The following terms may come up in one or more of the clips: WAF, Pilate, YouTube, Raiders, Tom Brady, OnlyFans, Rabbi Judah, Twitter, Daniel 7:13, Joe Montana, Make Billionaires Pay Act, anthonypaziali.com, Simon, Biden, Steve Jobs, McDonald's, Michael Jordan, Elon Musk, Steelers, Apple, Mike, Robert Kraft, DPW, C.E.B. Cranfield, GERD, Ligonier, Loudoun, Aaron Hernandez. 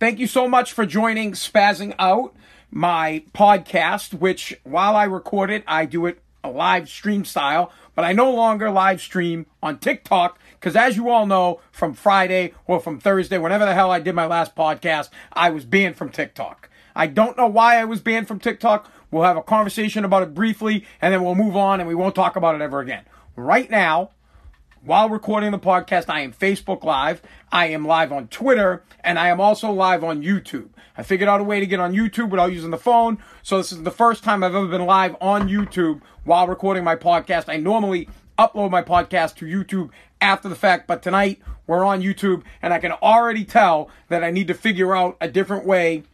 Thank you so much for joining Spazzing Out, my podcast, which while I record it, I do it a live stream style, but I no longer live stream on TikTok because, as you all know, from Friday or from Thursday, whenever the hell I did my last podcast, I was banned from TikTok. I don't know why I was banned from TikTok. We'll have a conversation about it briefly, and then we'll move on, and we won't talk about it ever again. Right now, while recording the podcast, I am Facebook Live, I am live on Twitter, and I am also live on YouTube. I figured out a way to get on YouTube without using the phone, so this is the first time I've ever been live on YouTube while recording my podcast. I normally upload my podcast to YouTube after the fact, but tonight we're on YouTube, and I can already tell that I need to figure out a different way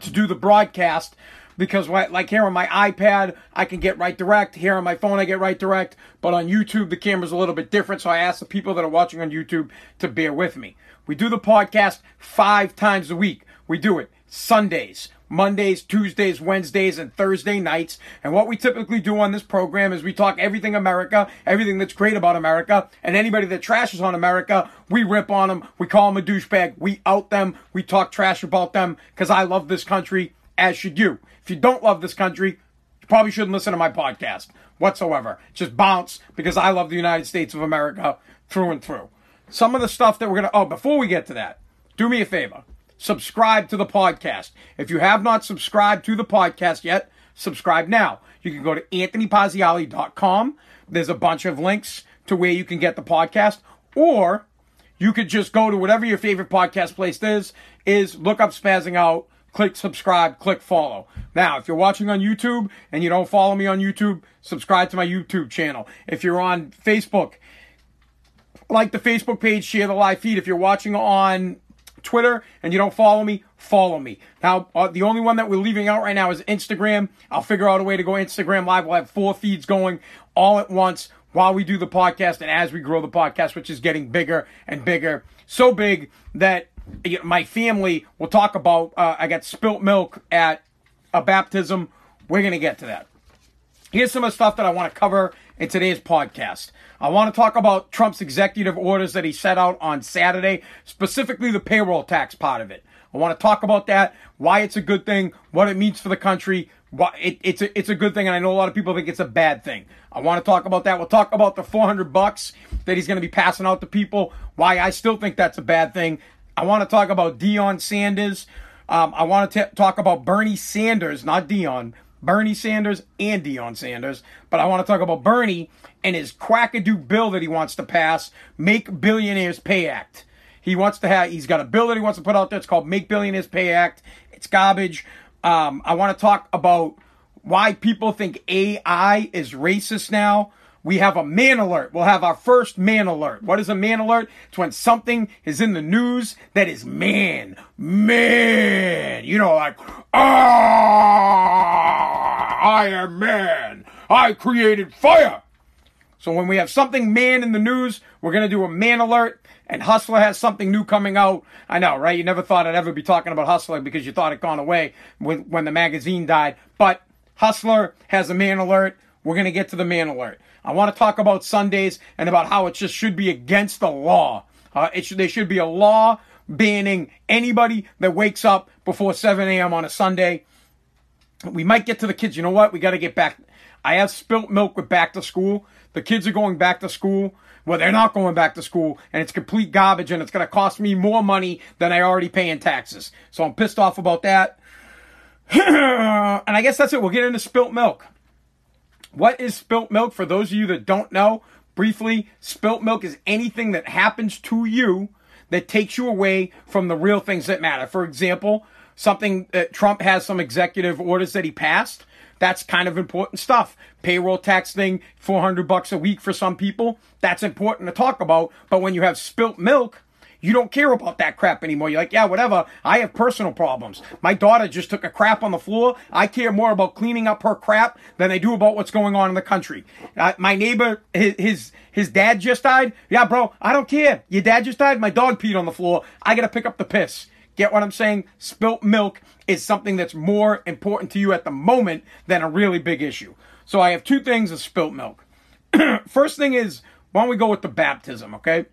to do the broadcast. Because like here on my iPad, I can get right direct. Here on my phone, I get right direct. But on YouTube, the camera's a little bit different. So I ask the people that are watching on YouTube to bear with me. We do the podcast 5 times a week. We do it Sundays, Mondays, Tuesdays, Wednesdays, and Thursday nights. And what we typically do on this program is we talk everything America, everything that's great about America, and anybody that trashes on America, we rip on them. We call them a douchebag. We out them. We talk trash about them because I love this country. As should you. If you don't love this country, you probably shouldn't listen to my podcast whatsoever. Just bounce, because I love the United States of America through and through. Some of the stuff that we're going to... Oh, before we get to that, do me a favor. Subscribe to the podcast. If you have not subscribed to the podcast yet, subscribe now. You can go to anthonypaziali.com. There's a bunch of links to where you can get the podcast. Or you could just go to whatever your favorite podcast place is look up Spazzing Out, click subscribe, click follow. Now, if you're watching on YouTube and you don't follow me on YouTube, subscribe to my YouTube channel. If you're on Facebook, like the Facebook page, share the live feed. If you're watching on Twitter and you don't follow me, follow me. Now, the only one that we're leaving out right now is Instagram. I'll figure out a way to go Instagram Live. We'll have 4 feeds going all at once while we do the podcast and as we grow the podcast, which is getting bigger and bigger. So big that my family will talk about, I got spilt milk at a baptism. We're going to get to that. Here's some of the stuff that I want to cover in today's podcast. I want to talk about Trump's executive orders that he set out on Saturday, specifically the payroll tax part of it. I want to talk about that, why it's a good thing, what it means for the country. It's a good thing, and I know a lot of people think it's a bad thing. I want to talk about that. We'll talk about the $400 that he's going to be passing out to people, why I still think that's a bad thing. I want to talk about Deion Sanders. I want to talk about Bernie Sanders, not Deion. Bernie Sanders and Deion Sanders. But I want to talk about Bernie and his quack-a-doodle bill that he wants to pass, Make Billionaires Pay Act. He's got a bill that he wants to put out there. It's called Make Billionaires Pay Act. It's garbage. I want to talk about why people think AI is racist now. We have a man alert. We'll have our first man alert. What is a man alert? It's when something is in the news that is man. You know, like, I am man. I created fire. So when we have something man in the news, we're going to do a man alert. And Hustler has something new coming out. I know, right? You never thought I'd ever be talking about Hustler because you thought it'd gone away when the magazine died. But Hustler has a man alert. We're going to get to the man alert. I want to talk about Sundays and about how it just should be against the law. There should be a law banning anybody that wakes up before 7 a.m. on a Sunday. We might get to the kids. You know what? We got to get back. I have spilt milk with back to school. The kids are going back to school. Well, they're not going back to school, and it's complete garbage, and it's going to cost me more money than I already pay in taxes. So I'm pissed off about that. And I guess that's it. We'll get into spilt milk. What is spilt milk? For those of you that don't know, briefly, spilt milk is anything that happens to you that takes you away from the real things that matter. For example, something that Trump has some executive orders that he passed. That's kind of important stuff. Payroll tax thing, $400 a week for some people. That's important to talk about. But when you have spilt milk, you don't care about that crap anymore. You're like, yeah, whatever. I have personal problems. My daughter just took a crap on the floor. I care more about cleaning up her crap than I do about what's going on in the country. My neighbor, his dad just died. Yeah, bro, I don't care. Your dad just died? My dog peed on the floor. I got to pick up the piss. Get what I'm saying? Spilt milk is something that's more important to you at the moment than a really big issue. So I have 2 things of spilt milk. First thing is, why don't we go with the baptism, okay?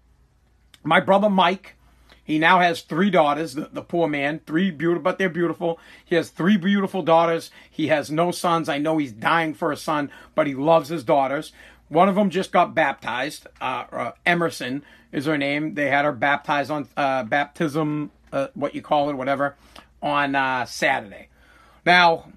My brother Mike, He now has three daughters, the poor man, but they're beautiful. He has three beautiful daughters. He has no sons. I know he's dying for a son, but he loves his daughters. One of them just got baptized. Emerson is her name. They had her baptized on baptism, what you call it, whatever, on Saturday. Now,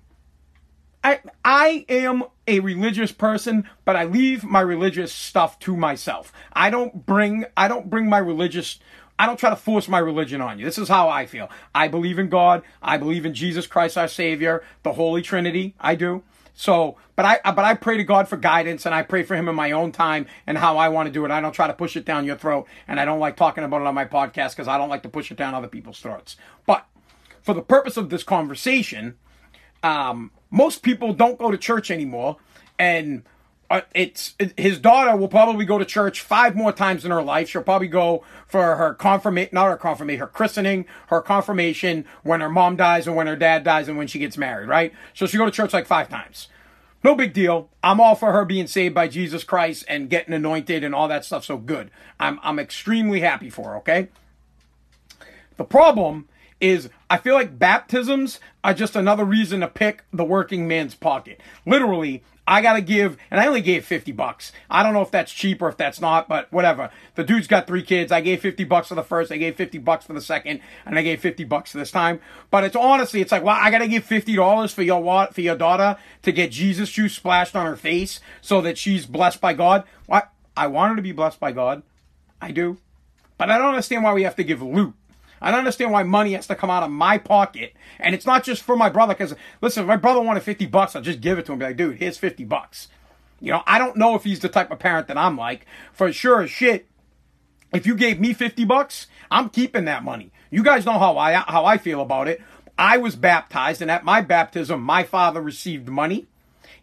I am a religious person, but I leave my religious stuff to myself. I don't bring my religious, I don't try to force my religion on you. This is how I feel. I believe in God. I believe in Jesus Christ, our Savior, the Holy Trinity. I do. So, but I pray to God for guidance, and I pray for him in my own time and how I want to do it. I don't try to push it down your throat, and I don't like talking about it on my podcast because I don't like to push it down other people's throats. But for the purpose of this conversation, most people don't go to church anymore, and his daughter will probably go to church 5 more times in her life. She'll probably go for her christening, her confirmation, when her mom dies and when her dad dies and when she gets married, right? So she go to church like 5 times. No big deal. I'm all for her being saved by Jesus Christ and getting anointed and all that stuff. So good. I'm extremely happy for her, okay? The problem is I feel like baptisms are just another reason to pick the working man's pocket. Literally, I got to give, and I only gave $50. I don't know if that's cheap or if that's not, but whatever. The dude's got 3 kids. I gave $50 for the first, I gave $50 for the second, and I gave $50 this time. But it's honestly, it's like, well, I got to give $50 for your daughter to get Jesus juice splashed on her face so that she's blessed by God. What? I want her to be blessed by God. I do. But I don't understand why we have to give loot. I don't understand why money has to come out of my pocket. And it's not just for my brother, because, listen, if my brother wanted $50, I'll just give it to him and be like, dude, here's $50. You know, I don't know if he's the type of parent that I'm like. For sure as shit, if you gave me $50, I'm keeping that money. You guys know how I feel about it. I was baptized, and at my baptism, my father received money,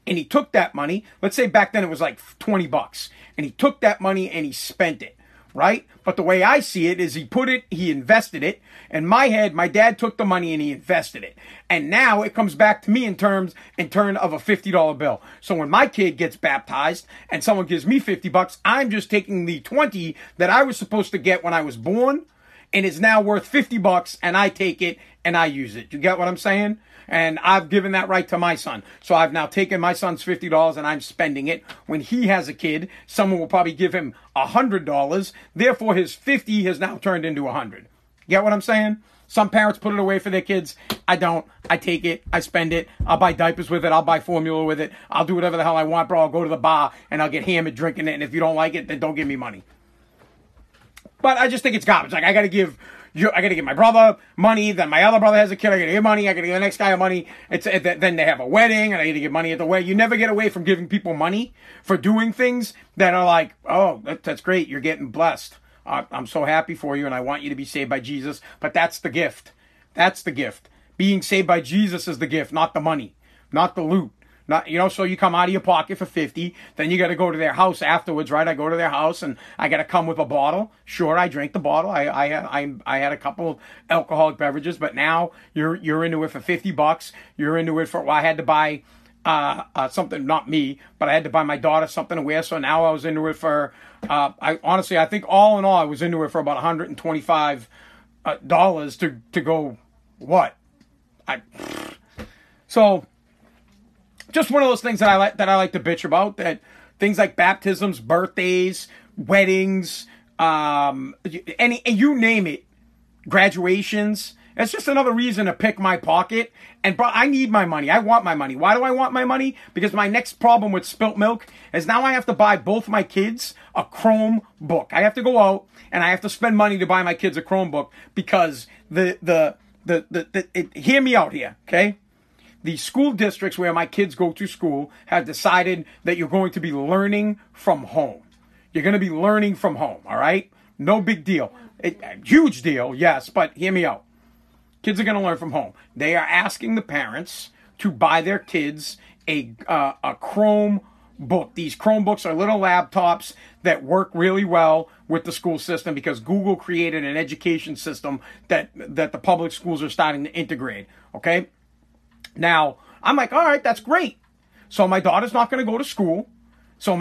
and he took that money. Let's say back then it was like $20, and he took that money and he spent it. Right? But the way I see it is he invested it. In my head, my dad took the money and he invested it. And now it comes back to me in turn of a $50 bill. So when my kid gets baptized and someone gives me $50, I'm just taking the 20 that I was supposed to get when I was born and is now worth $50, and I take it and I use it. You get what I'm saying? And I've given that right to my son. So I've now taken my son's $50 and I'm spending it. When he has a kid, someone will probably give him $100. Therefore, his 50 has now turned into 100. Get what I'm saying? Some parents put it away for their kids. I don't. I take it. I spend it. I'll buy diapers with it. I'll buy formula with it. I'll do whatever the hell I want, bro. I'll go to the bar and I'll get hammered drinking it. And if you don't like it, then don't give me money. But I just think it's garbage. Like, I got to give my brother money. Then my other brother has a kid. I got to give money. I got to give the next guy money. Then they have a wedding, and I got to give money at the wedding. You never get away from giving people money for doing things that are like, oh, that's great. You're getting blessed. I'm so happy for you, and I want you to be saved by Jesus. But that's the gift. That's the gift. Being saved by Jesus is the gift, not the money, not the loot. Not, you know, so you come out of your pocket for $50, then you got to go to their house afterwards, right? I go to their house and I got to come with a bottle. Sure, I drank the bottle. I had a couple of alcoholic beverages, but now you're into it for $50. You're into it for, well, I had to buy something, not me, but I had to buy my daughter something to wear. So now I was into it for, I think all in all, I was into it for about $125 to go what? Just one of those things that I like to bitch about, that things like baptisms, birthdays, weddings, you name it, graduations. It's just another reason to pick my pocket. And bro, I need my money. I want my money. Why do I want my money? Because my next problem with spilt milk is now I have to buy both my kids a Chromebook. I have to go out and I have to spend money to buy my kids a Chromebook because hear me out here, okay? The school districts where my kids go to school have decided that you're going to be learning from home. You're going to be learning from home, all right? No big deal. A huge deal, yes, but hear me out. Kids are going to learn from home. They are asking the parents to buy their kids a Chromebook. These Chromebooks are little laptops that work really well with the school system because Google created an education system that the public schools are starting to integrate, okay? Now, I'm like, all right, that's great. So my daughter's not going to go to school. So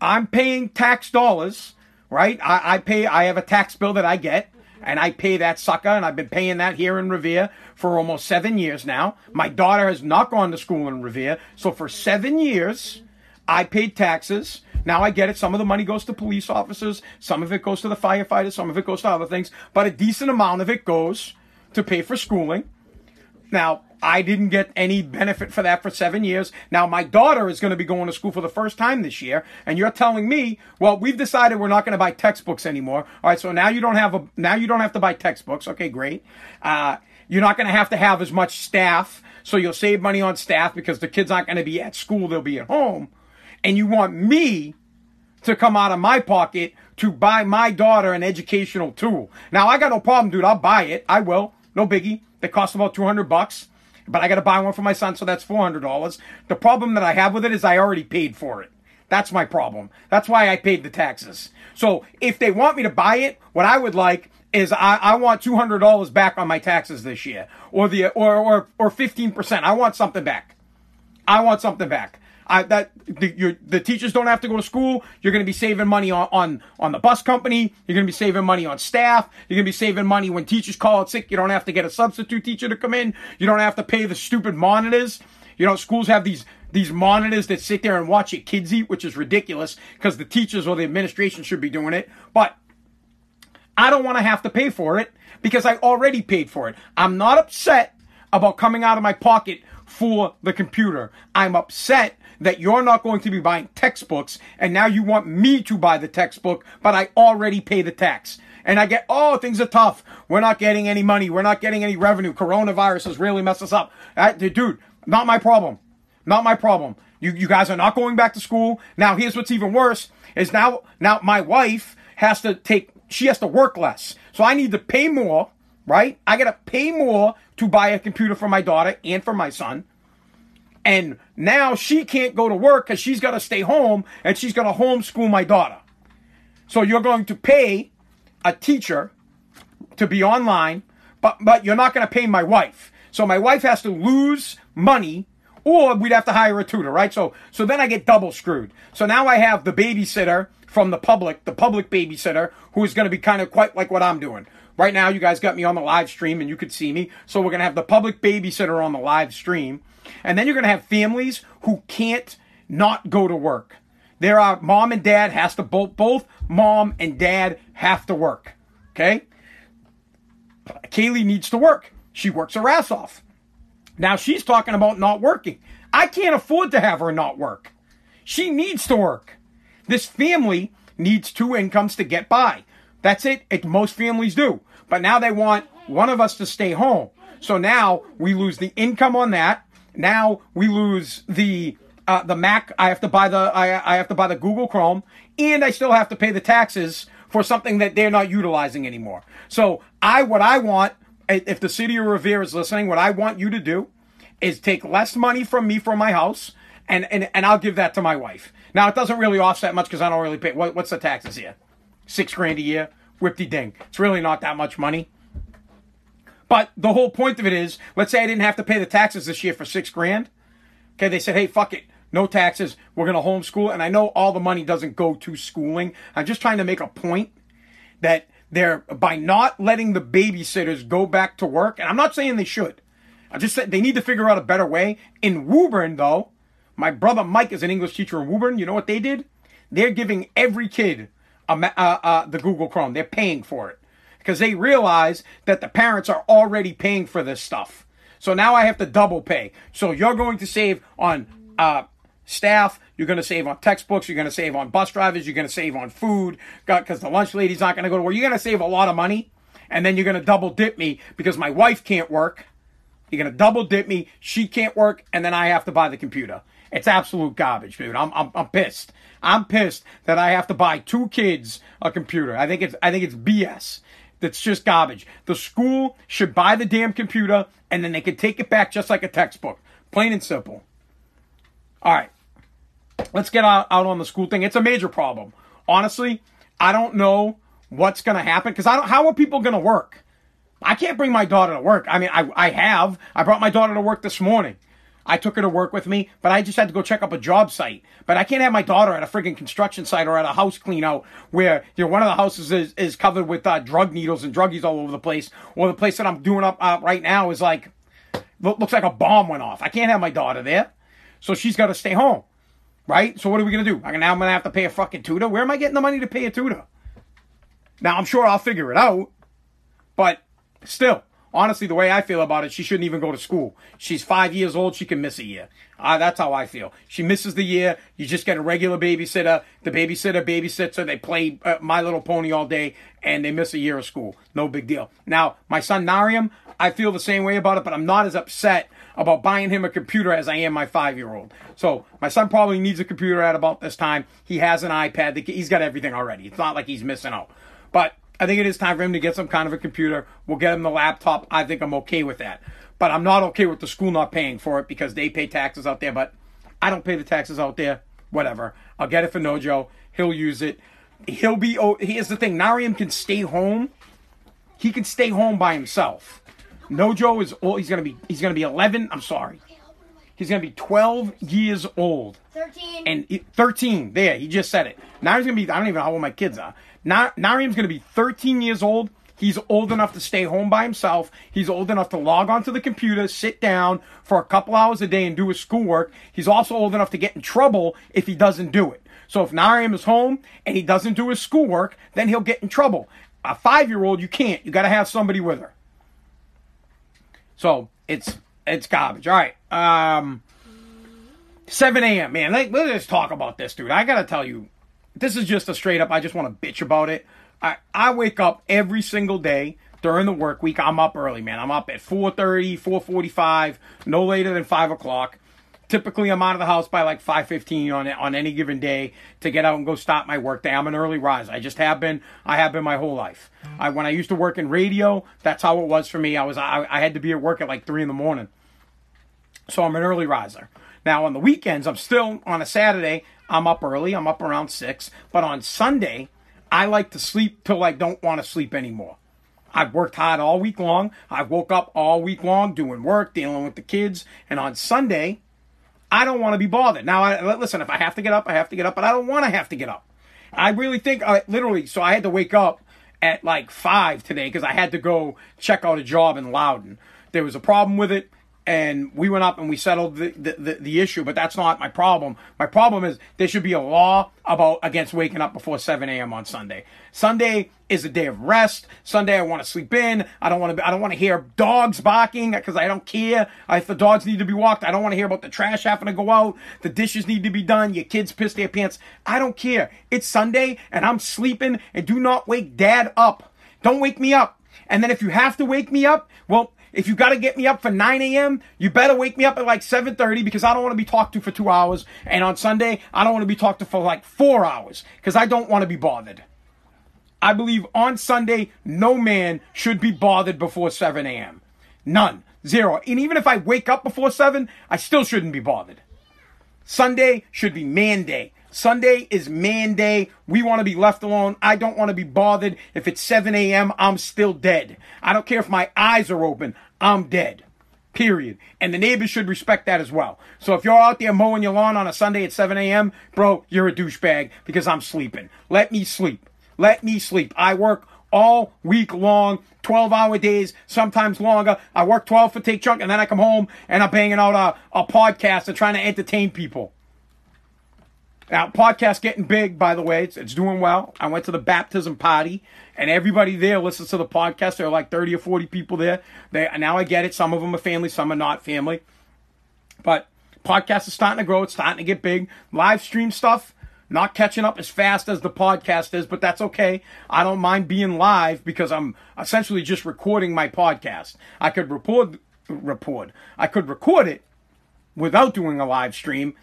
I'm paying tax dollars, right? I have a tax bill that I get, and I pay that sucker, and I've been paying that here in Revere for almost 7 years now. My daughter has not gone to school in Revere, so for 7 years, I paid taxes. Now I get it. Some of the money goes to police officers. Some of it goes to the firefighters. Some of it goes to other things. But a decent amount of it goes to pay for schooling. Now, I didn't get any benefit for that for 7 years. Now, my daughter is going to be going to school for the first time this year. And you're telling me, well, we've decided we're not going to buy textbooks anymore. All right, so now you don't have to buy textbooks. Okay, great. You're not going to have as much staff. So you'll save money on staff because the kids aren't going to be at school. They'll be at home. And you want me to come out of my pocket to buy my daughter an educational tool. Now, I got no problem, dude. I'll buy it. I will. No biggie. They cost about $200, but I got to buy one for my son, so that's $400. The problem that I have with it is I already paid for it. That's my problem. That's why I paid the taxes. So if they want me to buy it, what I would like is I want $200 back on my taxes this year, or 15%. I want something back. I want something back. The teachers don't have to go to school. You're going to be saving money on the bus company. You're going to be saving money on staff. You're going to be saving money when teachers call out sick. You don't have to get a substitute teacher to come in. You don't have to pay the stupid monitors. You know, schools have these monitors that sit there and watch your kids eat, which is ridiculous because the teachers or the administration should be doing it. But I don't want to have to pay for it because I already paid for it. I'm not upset about coming out of my pocket for the computer. I'm upset that you're not going to be buying textbooks, and now you want me to buy the textbook, but I already pay the tax. And I get, oh, things are tough. We're not getting any money. We're not getting any revenue. Coronavirus has really messed us up. Dude, not my problem. Not my problem. You guys are not going back to school. Now, here's what's even worse, is now my wife she has to work less. So I need to pay more, right? I got to pay more to buy a computer for my daughter and for my son. And now she can't go to work because she's got to stay home and she's going to homeschool my daughter. So you're going to pay a teacher to be online, but you're not going to pay my wife. So my wife has to lose money, or we'd have to hire a tutor, right? So then I get double screwed. So now I have the babysitter from the public babysitter, who is going to be kind of quite like what I'm doing. Right now, you guys got me on the live stream and you could see me. So we're going to have the public babysitter on the live stream. And then you're going to have families who can't not go to work. There are mom and dad has to both mom and dad have to work. Okay. Kaylee needs to work. She works her ass off. Now she's talking about not working. I can't afford to have her not work. She needs to work. This family needs two incomes to get by. That's it. Most families do. But now they want one of us to stay home. So now we lose the income on that. Now we lose the Mac. I have to buy the Google Chrome, and I still have to pay the taxes for something that they're not utilizing anymore. So what I want, if the city of Revere is listening, what I want you to do is take less money from me for my house, and I'll give that to my wife. Now it doesn't really offset much because I don't really pay. What's the taxes here? $6,000 a year, whipty ding. It's really not that much money. But the whole point of it is, let's say I didn't have to pay the taxes this year for $6,000. Okay, they said, hey, fuck it, no taxes. We're going to homeschool. And I know all the money doesn't go to schooling. I'm just trying to make a point that by not letting the babysitters go back to work, and I'm not saying they should. I just said they need to figure out a better way. In Woburn, though, my brother Mike is an English teacher in Woburn. You know what they did? They're giving every kid the Google Chrome. They're paying for it, because they realize that the parents are already paying for this stuff. So now I have to double pay. So you're going to save on staff. You're going to save on textbooks. You're going to save on bus drivers. You're going to save on food, because the lunch lady's not going to go to work. You're going to save a lot of money. And then you're going to double dip me because my wife can't work. You're going to double dip me. She can't work. And then I have to buy the computer. It's absolute garbage, dude. I'm pissed. I'm pissed that I have to buy two kids a computer. I think it's BS. That's just garbage. The school should buy the damn computer, and then they can take it back just like a textbook. Plain and simple. All right. Let's get out on the school thing. It's a major problem. Honestly, I don't know what's going to happen, because how are people going to work? I can't bring my daughter to work. I mean, I brought my daughter to work this morning. I took her to work with me, but I just had to go check up a job site. But I can't have my daughter at a friggin' construction site or at a house clean out where, you know, one of the houses is covered with drug needles and druggies all over the place. Or the place that I'm doing up right now is like, looks like a bomb went off. I can't have my daughter there. So she's got to stay home, right? So what are we going to do? Now I'm going to have to pay a fucking tutor? Where am I getting the money to pay a tutor? Now, I'm sure I'll figure it out, but still. Honestly, the way I feel about it, she shouldn't even go to school. She's 5 years old. She can miss a year. That's how I feel. She misses the year. You just get a regular babysitter. The babysitter babysits her. They play My Little Pony all day, and they miss a year of school. No big deal. Now, my son Nariam, I feel the same way about it, but I'm not as upset about buying him a computer as I am my five-year-old. So my son probably needs a computer at about this time. He has an iPad. He's got everything already. It's not like he's missing out. But I think it is time for him to get some kind of a computer. We'll get him the laptop. I think I'm okay with that. But I'm not okay with the school not paying for it because they pay taxes out there. But I don't pay the taxes out there. Whatever. I'll get it for Nojo. He'll use it. He'll be... Oh, here's the thing. Nariam can stay home. He can stay home by himself. Nojo is old. He's going to be 11. I'm sorry. He's going to be 12 years old. 13. And 13. There. He just said it. Nariam's going to be... I don't even know how old my kids are. Nariam's going to be 13 years old. He's old enough to stay home by himself. He's old enough to log onto the computer, sit down for a couple hours a day and do his schoolwork. He's also old enough to get in trouble if he doesn't do it. So if Nariam is home and he doesn't do his schoolwork, then he'll get in trouble. A five-year-old, you can't. You got to have somebody with her. So it's garbage. All right. 7 a.m., man. Let's just talk about this, dude. I got to tell you. This is just a straight up, I just want to bitch about it. I wake up every single day during the work week. I'm up early, man. I'm up at 4:30, 4:45, no later than 5 o'clock. Typically, I'm out of the house by like 5:15 on any given day to get out and go start my work day. I'm an early riser. I just have been. I have been my whole life. When I used to work in radio, that's how it was for me. I had to be at work at like 3 in the morning. So I'm an early riser. Now, on the weekends, I'm still on a Saturday. I'm up early. I'm up around 6. But on Sunday, I like to sleep till I don't want to sleep anymore. I've worked hard all week long. I woke up all week long doing work, dealing with the kids. And on Sunday, I don't want to be bothered. Now, listen, if I have to get up, I have to get up. But I don't want to have to get up. I really think, literally, so I had to wake up at like 5 today because I had to go check out a job in Loudoun. There was a problem with it. And we went up and we settled the issue, but that's not my problem. My problem is there should be a law against waking up before 7 a.m. on Sunday. Sunday is a day of rest. Sunday I want to sleep in. I don't want to hear dogs barking because I don't care if the dogs need to be walked. I don't want to hear about the trash having to go out. The dishes need to be done. Your kids piss their pants. I don't care. It's Sunday and I'm sleeping. And do not wake Dad up. Don't wake me up. And then if you have to wake me up, well. If you got to get me up for 9 a.m., you better wake me up at like 7:30 because I don't want to be talked to for 2 hours. And on Sunday, I don't want to be talked to for like 4 hours because I don't want to be bothered. I believe on Sunday, no man should be bothered before 7 a.m. None. Zero. And even if I wake up before 7, I still shouldn't be bothered. Sunday should be man day. Sunday is man day. We want to be left alone. I don't want to be bothered. If it's 7 a.m., I'm still dead. I don't care if my eyes are open. I'm dead. Period. And the neighbors should respect that as well. So if you're out there mowing your lawn on a Sunday at 7 a.m., bro, you're a douchebag because I'm sleeping. Let me sleep. Let me sleep. I work all week long, 12-hour days, sometimes longer. I work 12 for Take Chunk, and then I come home and I'm banging out a podcast and trying to entertain people. Now, podcast getting big, by the way. It's doing well. I went to the baptism party, and everybody there listens to the podcast. There are like 30 or 40 people there. Now I get it. Some of them are family. Some are not family. But podcast is starting to grow. It's starting to get big. Live stream stuff, not catching up as fast as the podcast is, but that's okay. I don't mind being live because I'm essentially just recording my podcast. I could record it without doing a live stream,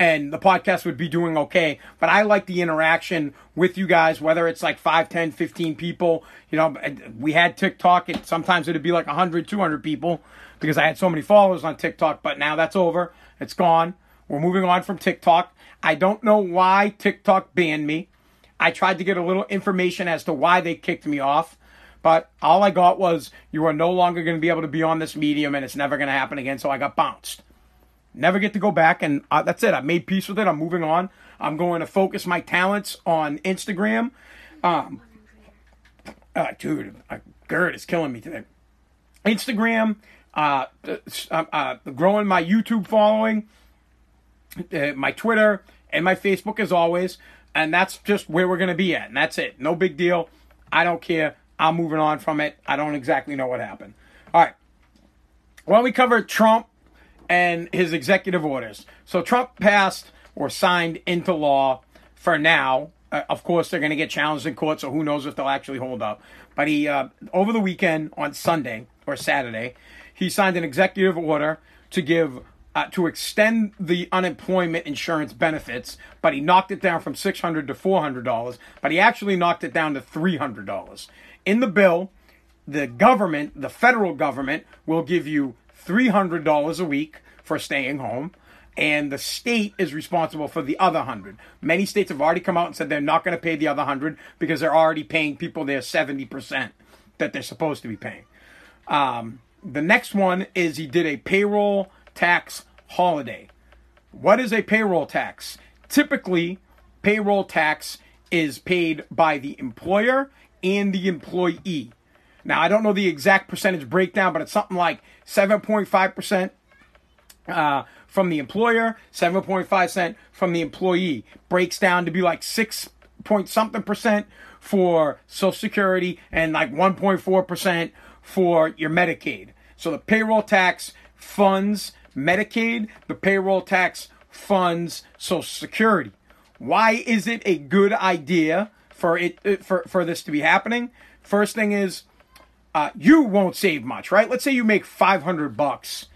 and the podcast would be doing okay. But I like the interaction with you guys, whether it's like 5, 10, 15 people. You know, we had TikTok. Sometimes it would be like 100, 200 people because I had so many followers on TikTok. But now that's over. It's gone. We're moving on from TikTok. I don't know why TikTok banned me. I tried to get a little information as to why they kicked me off. But all I got was, you are no longer going to be able to be on this medium and it's never going to happen again. So I got bounced. never get to go back, and that's it. I made peace with it. I'm moving on. I'm going to focus my talents on Instagram. Dude, my GERD is killing me today. Instagram, growing my YouTube following, my Twitter, and my Facebook as always. And that's just where we're going to be at. And that's it. No big deal. I don't care. I'm moving on from it. I don't exactly know what happened. All right. Well, we covered Trump and his executive orders. So Trump passed or signed into law for now. Of course, they're going to get challenged in court, so who knows if they'll actually hold up. But he, over the weekend on Sunday or Saturday, he signed an executive order to give to extend the unemployment insurance benefits, but he knocked it down from $600 to $400, but he actually knocked it down to $300. In the bill, the government, the federal government, will give you $300 a week for staying home, and the state is responsible for the other $100. Many states have already come out and said they're not going to pay the other $100 because they're already paying people their 70% that they're supposed to be paying. The next one is he did a payroll tax holiday. What is a payroll tax? Typically, payroll tax is paid by the employer and the employee. Now, I don't know the exact percentage breakdown, but it's something like 7.5%. From the employer, 7.5% from the employee, breaks down to be like 6 point something % for Social Security and like 1.4% for your Medicaid. So the payroll tax funds Medicaid, the payroll tax funds Social Security. Why is it a good idea for this to be happening? First thing is, you won't save much, right? Let's say you make $500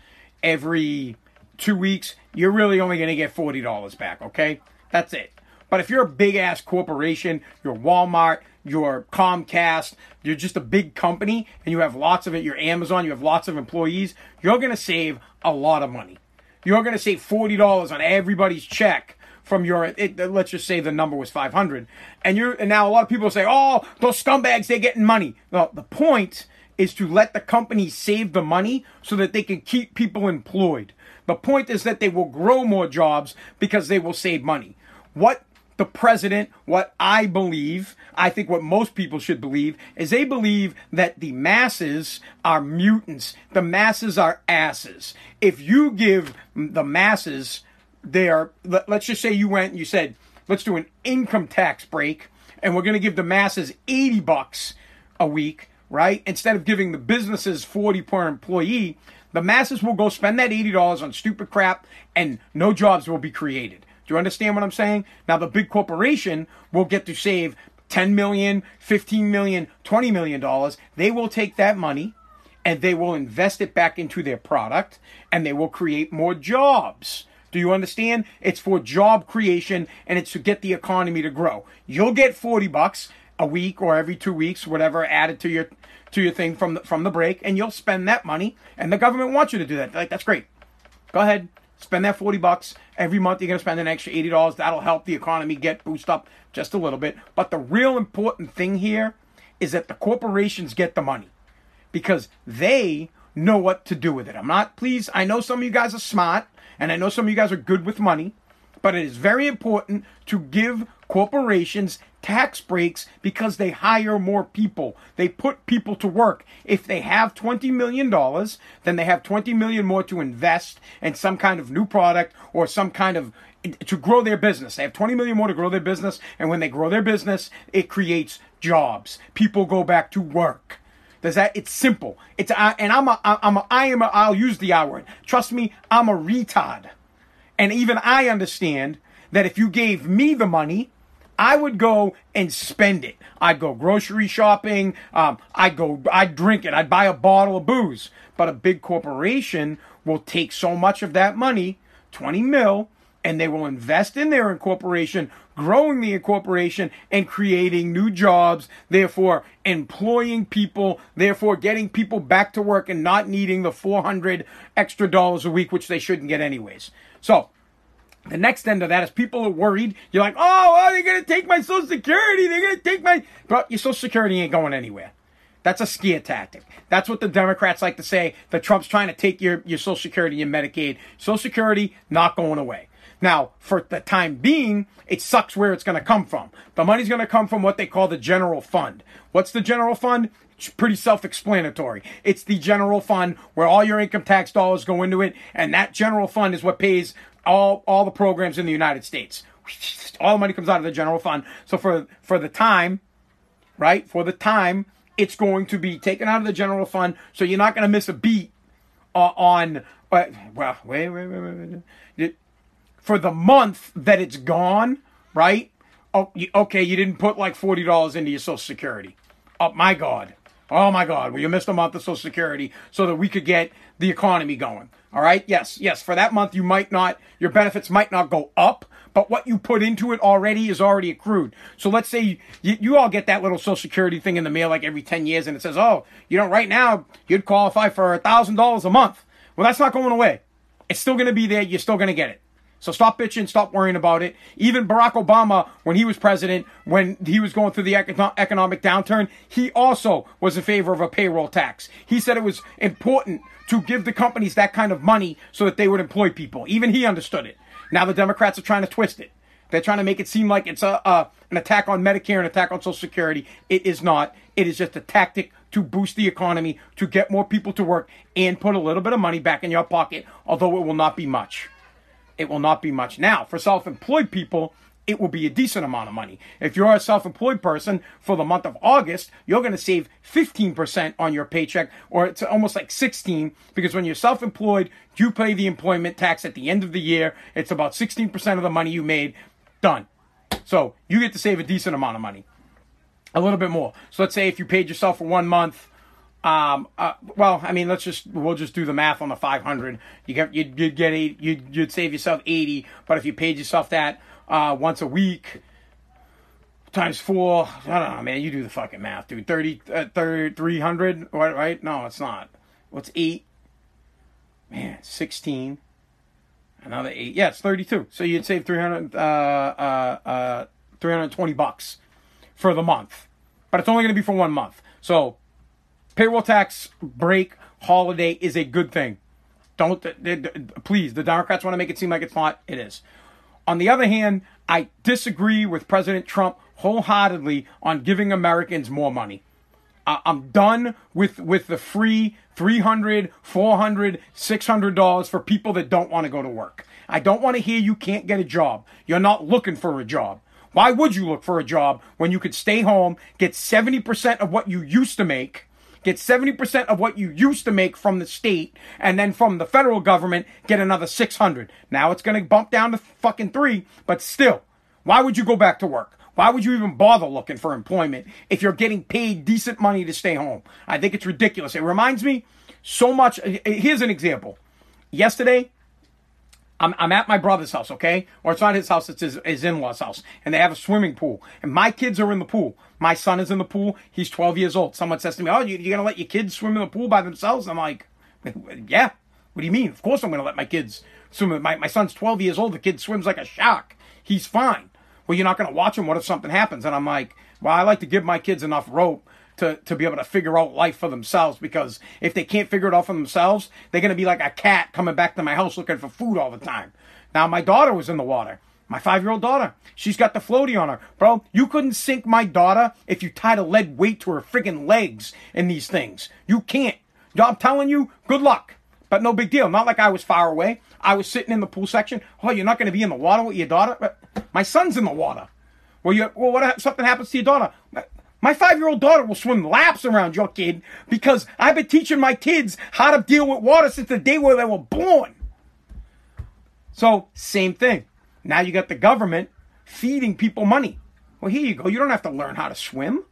every 2 weeks, you're really only going to get $40 back, okay? That's it. But if you're a big-ass corporation, you're Walmart, you're Comcast, you're just a big company, and you have lots of it, you're Amazon, you have lots of employees, you're going to save a lot of money. You're going to save $40 on everybody's check from your, let's just say the number was $500. And now a lot of people say, oh, those scumbags, they're getting money. Well, the point is to let the company save the money so that they can keep people employed. The point is that they will grow more jobs because they will save money. What the president, what I believe, I think what most people should believe, is they believe that the masses are mutants. The masses are asses. If you give the masses their, let's just say you went and you said, let's do an income tax break, and we're going to give the masses $80 a week, right? Instead of giving the businesses $40 per employee, the masses will go spend that $80 on stupid crap and no jobs will be created. Do you understand what I'm saying? Now, the big corporation will get to save $10 million, $15 million, $20 million. They will take that money and they will invest it back into their product and they will create more jobs. Do you understand? It's for job creation and it's to get the economy to grow. You'll get $40 a week or every 2 weeks, whatever, added to your thing from the break, and you'll spend that money, and the government wants you to do that. They're like, that's great. Go ahead. Spend that $40. Every month you're going to spend an extra $80. That'll help the economy get boosted up just a little bit. But the real important thing here is that the corporations get the money because they know what to do with it. I know some of you guys are smart, and I know some of you guys are good with money, but it is very important to give corporations tax breaks because they hire more people. They put people to work. If they have $20 million, then they have $20 million more to invest in some kind of new product or some kind of, to grow their business. They have $20 million more to grow their business. And when they grow their business, it creates jobs. People go back to work. Does that? It's simple. I'll use the I word. Trust me, I'm a retard. And even I understand that if you gave me the money, I would go and spend it. I'd go grocery shopping. I'd drink it. I'd buy a bottle of booze. But a big corporation will take so much of that money, 20 mil, and they will invest in their incorporation, growing the incorporation and creating new jobs, therefore employing people, therefore getting people back to work and not needing the $400 extra a week, which they shouldn't get anyways. So the next end of that is people are worried. You're like, oh, they're going to take my Social Security. They're going to take my... But your Social Security ain't going anywhere. That's a scare tactic. That's what the Democrats like to say, that Trump's trying to take your Social Security and Medicaid. Social Security, not going away. Now, for the time being, it sucks where it's going to come from. The money's going to come from what they call the general fund. What's the general fund? It's pretty self-explanatory. It's the general fund where all your income tax dollars go into it, and that general fund is what pays all the programs in the United States. All the money comes out of the general fund. So for the time, right, for the time, it's going to be taken out of the general fund, so you're not going to miss a beat on. For the month that it's gone, right? Oh, okay, you didn't put like $40 into your Social Security. Oh, my God. Oh, my God. Well, you missed a month of Social Security so that we could get the economy going. All right? Yes, yes. For that month, you might not, your benefits might not go up, but what you put into it already is already accrued. So let's say you all get that little Social Security thing in the mail like every 10 years and it says, oh, you know, right now you'd qualify for $1,000 a month. Well, that's not going away. It's still going to be there. You're still going to get it. So stop bitching, stop worrying about it. Even Barack Obama, when he was president, when he was going through the economic downturn, he also was in favor of a payroll tax. He said it was important to give the companies that kind of money so that they would employ people. Even he understood it. Now the Democrats are trying to twist it. They're trying to make it seem like it's an attack on Medicare, an attack on Social Security. It is not. It is just a tactic to boost the economy, to get more people to work, and put a little bit of money back in your pocket, although it will not be much. It will not be much. Now, for self-employed people, it will be a decent amount of money. If you're a self-employed person for the month of August, you're going to save 15% on your paycheck, or it's almost like 16, because when you're self-employed, you pay the employment tax at the end of the year. It's about 16% of the money you made. Done. So you get to save a decent amount of money, a little bit more. So let's say if you paid yourself for 1 month, we'll just do the math on the 500. You'd save yourself 80, but if you paid yourself that, once a week times 4, I don't know, man, you do the fucking math, dude. 300, right? No, it's not. What's 8? Man, 16. Another 8. Yeah, it's 32. So you'd save $320 for the month, but it's only going to be for 1 month. So, payroll tax break holiday is a good thing. Please, the Democrats want to make it seem like it's not. It is. On the other hand, I disagree with President Trump wholeheartedly on giving Americans more money. I'm done with the free $300, $400, $600 for people that don't want to go to work. I don't want to hear you can't get a job. You're not looking for a job. Why would you look for a job when you could stay home, get 70% of what you used to make, get 70% of what you used to make from the state, and then from the federal government, get another $600. Now it's going to bump down to fucking 3, but still, why would you go back to work? Why would you even bother looking for employment if you're getting paid decent money to stay home? I think it's ridiculous. It reminds me so much. Here's an example. Yesterday, I'm at my brother's house, okay? Or it's not his house, it's his in-law's house. And they have a swimming pool. And my kids are in the pool. My son is in the pool. He's 12 years old. Someone says to me, oh, you're going to let your kids swim in the pool by themselves? I'm like, yeah. What do you mean? Of course I'm going to let my kids swim. My son's 12 years old. The kid swims like a shark. He's fine. Well, you're not going to watch him. What if something happens? And I'm like, well, I like to give my kids enough rope to be able to figure out life for themselves, because if they can't figure it out for themselves, they're going to be like a cat coming back to my house looking for food all the time. Now, my daughter was in the water. My 5-year-old daughter, she's got the floaty on her. Bro, you couldn't sink my daughter if you tied a lead weight to her friggin' legs in these things. You can't. I'm telling you, good luck. But no big deal. Not like I was far away. I was sitting in the pool section. Oh, you're not going to be in the water with your daughter? My son's in the water. Well, what if something happens to your daughter? My 5-year-old daughter will swim laps around your kid, because I've been teaching my kids how to deal with water since the day where they were born. So, same thing. Now you got the government feeding people money. Well, here you go. You don't have to learn how to swim.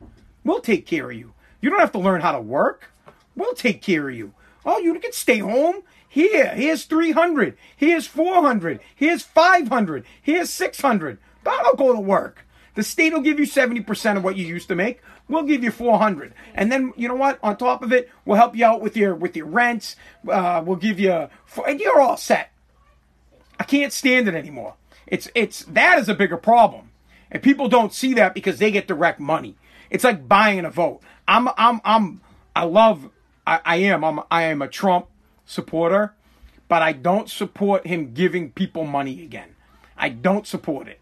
We'll take care of you. You don't have to learn how to work. We'll take care of you. Oh, you can stay home. Here's 300. Here's 400. Here's 500. Here's 600. That'll go to work. The state will give you 70% of what you used to make. We'll give you 400. And then, you know what? On top of it, we'll help you out with your rents. We'll give you, and you're all set. I can't stand it anymore. That is a bigger problem. And people don't see that because they get direct money. It's like buying a vote. I am a Trump supporter, but I don't support him giving people money again. I don't support it.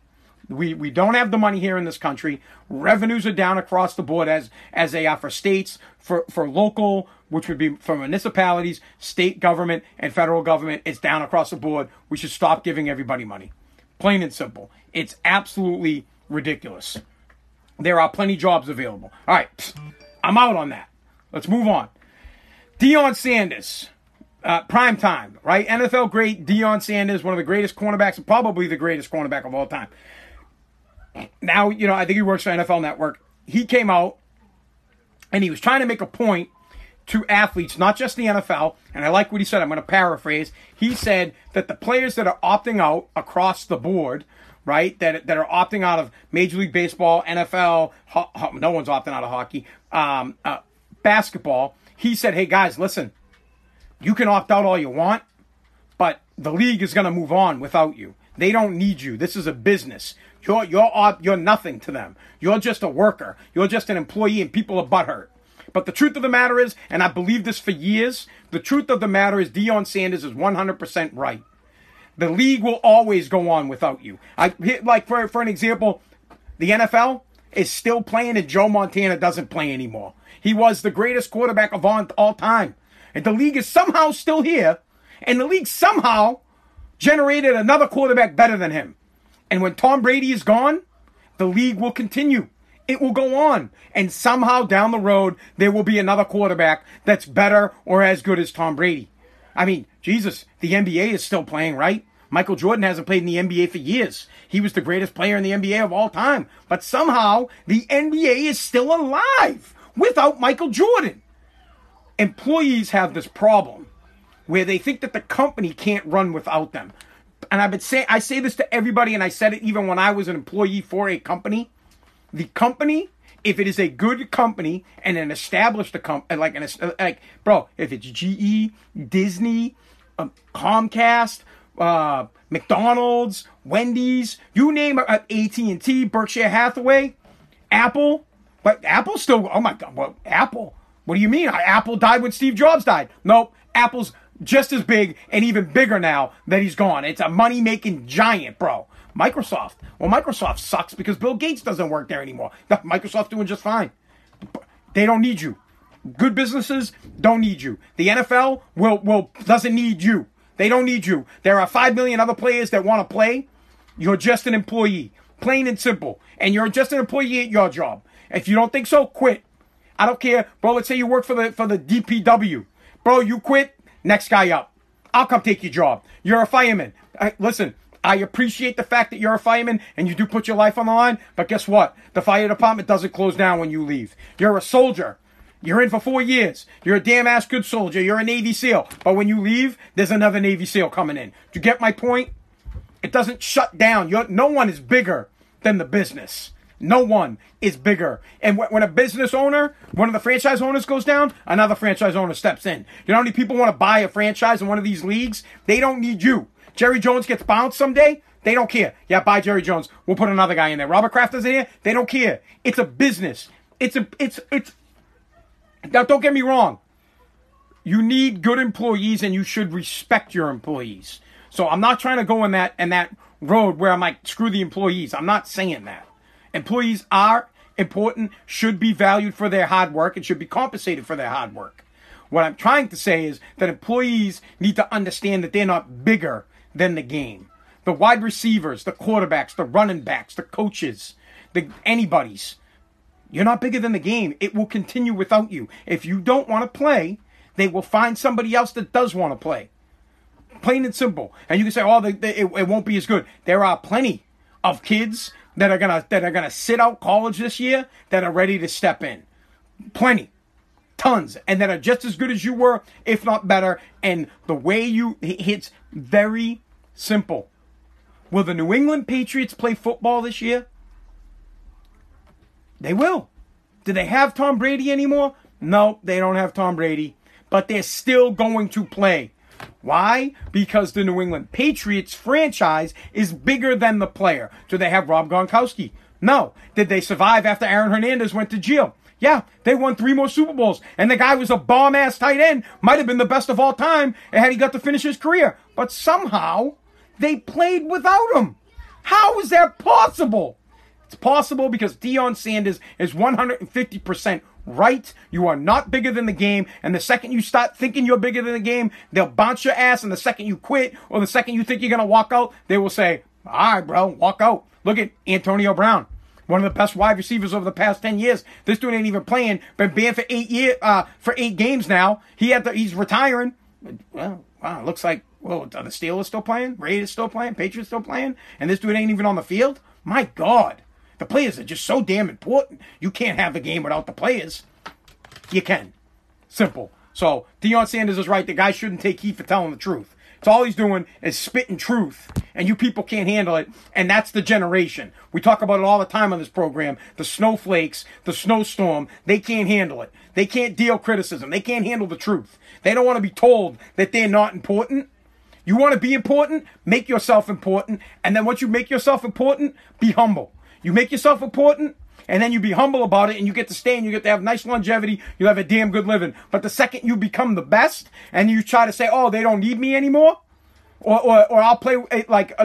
We don't have the money here in this country. Revenues are down across the board as they are for states, for local, which would be for municipalities, state government, and federal government. It's down across the board. We should stop giving everybody money. Plain and simple. It's absolutely ridiculous. There are plenty of jobs available. All right. I'm out on that. Let's move on. Deion Sanders. Prime time, right? NFL great Deion Sanders, one of the greatest cornerbacks, probably the greatest cornerback of all time. Now, you know, I think he works for NFL Network. He came out and he was trying to make a point to athletes, not just the NFL. And I like what he said. I'm going to paraphrase. He said that the players that are opting out across the board, right, that are opting out of Major League Baseball, NFL, no one's opting out of hockey, basketball. He said, hey, guys, listen, you can opt out all you want, but the league is going to move on without you. They don't need you. This is a business. You're nothing to them. You're just a worker. You're just an employee, and people are butthurt. But the truth of the matter is, and I believe this for years, the truth of the matter is Deion Sanders is 100% right. The league will always go on without you. For an example, the NFL is still playing, and Joe Montana doesn't play anymore. He was the greatest quarterback of all time. And the league is somehow still here, and the league somehow generated another quarterback better than him. And when Tom Brady is gone, the league will continue. It will go on. And somehow down the road, there will be another quarterback that's better or as good as Tom Brady. I mean, Jesus, the NBA is still playing, right? Michael Jordan hasn't played in the NBA for years. He was the greatest player in the NBA of all time. But somehow, the NBA is still alive without Michael Jordan. Employees have this problem where they think that the company can't run without them. And I say this to everybody, and I said it even when I was an employee for a company. The company, if it is a good company and an established company, if it's GE, Disney, Comcast, McDonald's, Wendy's, you name it, AT&T, Berkshire Hathaway, Apple, but Apple still, oh my God, well, Apple. What do you mean? Apple died when Steve Jobs died. Nope. Apple's just as big and even bigger now that he's gone. It's a money-making giant, bro. Microsoft. Well, Microsoft sucks because Bill Gates doesn't work there anymore. Microsoft's doing just fine. They don't need you. Good businesses don't need you. The NFL doesn't need you. They don't need you. There are 5 million other players that want to play. You're just an employee. Plain and simple. And you're just an employee at your job. If you don't think so, quit. I don't care. Bro, let's say you work for the DPW. Bro, you quit. Next guy up. I'll come take your job. You're a fireman. Listen, I appreciate the fact that you're a fireman and you do put your life on the line. But guess what? The fire department doesn't close down when you leave. You're a soldier. You're in for 4 years. You're a damn ass good soldier. You're a Navy SEAL. But when you leave, there's another Navy SEAL coming in. Do you get my point? It doesn't shut down. No one is bigger than the business. No one is bigger. And when a business owner, one of the franchise owners goes down, another franchise owner steps in. You know how many people want to buy a franchise in one of these leagues? They don't need you. Jerry Jones gets bounced someday. They don't care. Yeah, buy Jerry Jones. We'll put another guy in there. Robert Kraft is in here. They don't care. It's a business. Now, don't get me wrong. You need good employees and you should respect your employees. So I'm not trying to go in that road where I'm like, screw the employees. I'm not saying that. Employees are important, should be valued for their hard work, and should be compensated for their hard work. What I'm trying to say is that employees need to understand that they're not bigger than the game. The wide receivers, the quarterbacks, the running backs, the coaches, anybody's. You're not bigger than the game. It will continue without you. If you don't want to play, they will find somebody else that does want to play. Plain and simple. And you can say, oh, it won't be as good. There are plenty of kids that are gonna sit out college this year that are ready to step in. Plenty. Tons. And that are just as good as you were, if not better. And the way it's very simple. Will the New England Patriots play football this year? They will. Do they have Tom Brady anymore? No, they don't have Tom Brady. But they're still going to play. Why? Because the New England Patriots franchise is bigger than the player. Do they have Rob Gronkowski? No. Did they survive after Aaron Hernandez went to jail? Yeah, they won 3 more Super Bowls. And the guy was a bomb-ass tight end. Might have been the best of all time had he got to finish his career. But somehow, they played without him. How is that possible? It's possible because Deion Sanders is 150% right. You are not bigger than the game. And the second you start thinking you're bigger than the game, they'll bounce your ass. And the second you quit or the second you think you're going to walk out, they will say, all right, bro, walk out. Look at Antonio Brown. One of the best wide receivers over the past 10 years. This dude ain't even playing. Been banned for 8 games now. He's retiring. Well, wow, looks like, well, are the Steelers still playing? Raiders still playing? Patriots still playing? And this dude ain't even on the field? My God. The players are just so damn important. You can't have the game without the players. You can. Simple. So, Deion Sanders is right. The guy shouldn't take heat for telling the truth. It's all he's doing is spitting truth, and you people can't handle it, and that's the generation. We talk about it all the time on this program. The snowflakes, the snowstorm, they can't handle it. They can't deal criticism. They can't handle the truth. They don't want to be told that they're not important. You want to be important? Make yourself important, and then once you make yourself important, be humble. You make yourself important, and then you be humble about it, and you get to stay, and you get to have nice longevity. You'll have a damn good living. But the second you become the best, and you try to say, oh, they don't need me anymore, or I'll play like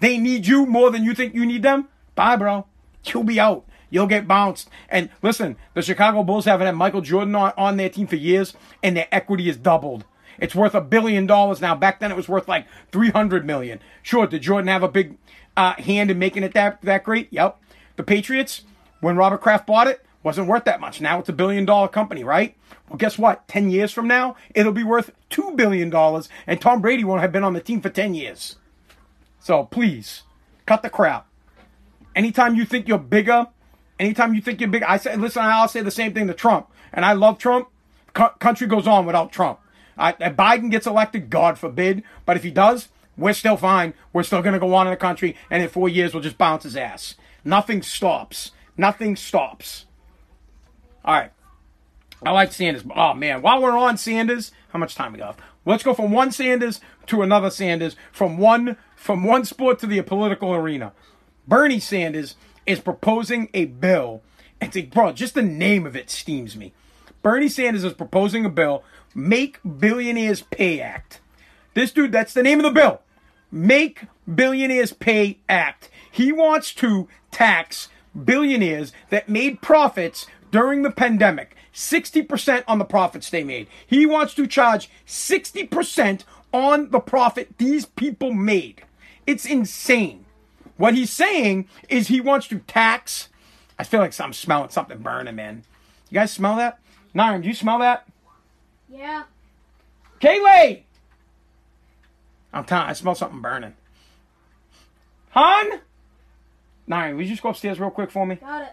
they need you more than you think you need them, bye, bro. You'll be out. You'll get bounced. And listen, the Chicago Bulls haven't had Michael Jordan on their team for years, and their equity is doubled. It's worth $1 billion now. Back then, it was worth like $300 million. Sure, did Jordan have a big hand in making it that great? Yep. The Patriots, when Robert Kraft bought it, wasn't worth that much. Now it's $1 billion company, right? Well, guess what? 10 years from now, it'll be worth $2 billion, and Tom Brady won't have been on the team for 10 years. So please, cut the crap. Anytime you think you're bigger, I say, listen, I'll say the same thing to Trump, and I love Trump. Country goes on without Trump. If Biden gets elected, God forbid, but if he does, we're still fine. We're still going to go on in the country, and in 4 years, we'll just bounce his ass. Nothing stops. Nothing stops. All right. I like Sanders. Oh, man. While we're on Sanders, how much time we got? Let's go from one Sanders to another Sanders, from one sport to the political arena. Bernie Sanders is proposing a bill. It's bro, just the name of it steams me. Bernie Sanders is proposing a bill, Make Billionaires Pay Act. This dude, that's the name of the bill. Make Billionaires Pay Act. He wants to tax billionaires that made profits during the pandemic, 60% on the profits they made. He wants to charge 60% on the profit these people made. It's insane. What he's saying is he wants to tax. I feel like I'm smelling something burning, man. You guys smell that? Nariam, do you smell that? Yeah. Kaylee! I'm telling you, I smell something burning. Hon? Nariam, will you just go upstairs real quick for me? Got it.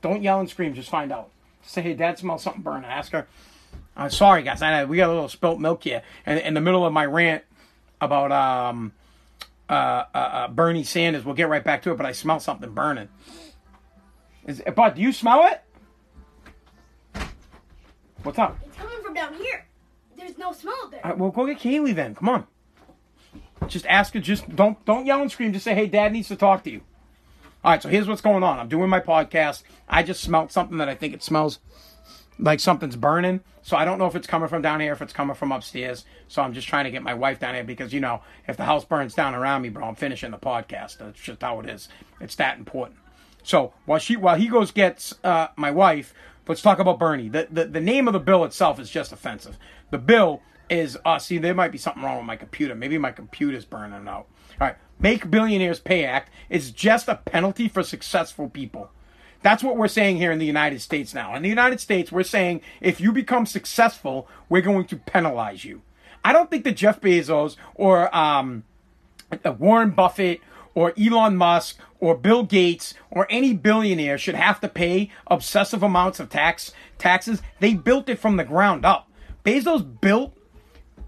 Don't yell and scream. Just find out. Just say, hey, Dad smells something burning. Ask her. I'm sorry, guys. We got a little spilt milk here. And in the middle of my rant about Bernie Sanders, we'll get right back to it, but I smell something burning. Bud, do you smell it? What's up? It's coming from down here. There's no smell up there. All right, well, go get Kaylee then. Come on. Just ask her. Just don't yell and scream. Just say, hey, Dad needs to talk to you. All right, so here's what's going on. I'm doing my podcast. I just smelled something that I think it smells like something's burning. So I don't know if it's coming from down here, if it's coming from upstairs. So I'm just trying to get my wife down here because, you know, if the house burns down around me, bro, I'm finishing the podcast. That's just how it is. It's that important. So while he goes gets my wife, let's talk about Bernie. The name of the bill itself is just offensive. The bill is, see, there might be something wrong with my computer. Maybe my computer's burning out. All right. Make Billionaires Pay Act is just a penalty for successful people. That's what we're saying here in the United States now. In the United States, we're saying if you become successful, we're going to penalize you. I don't think that Jeff Bezos or Warren Buffett or Elon Musk or Bill Gates or any billionaire should have to pay obsessive amounts of taxes. They built it from the ground up. Bezos built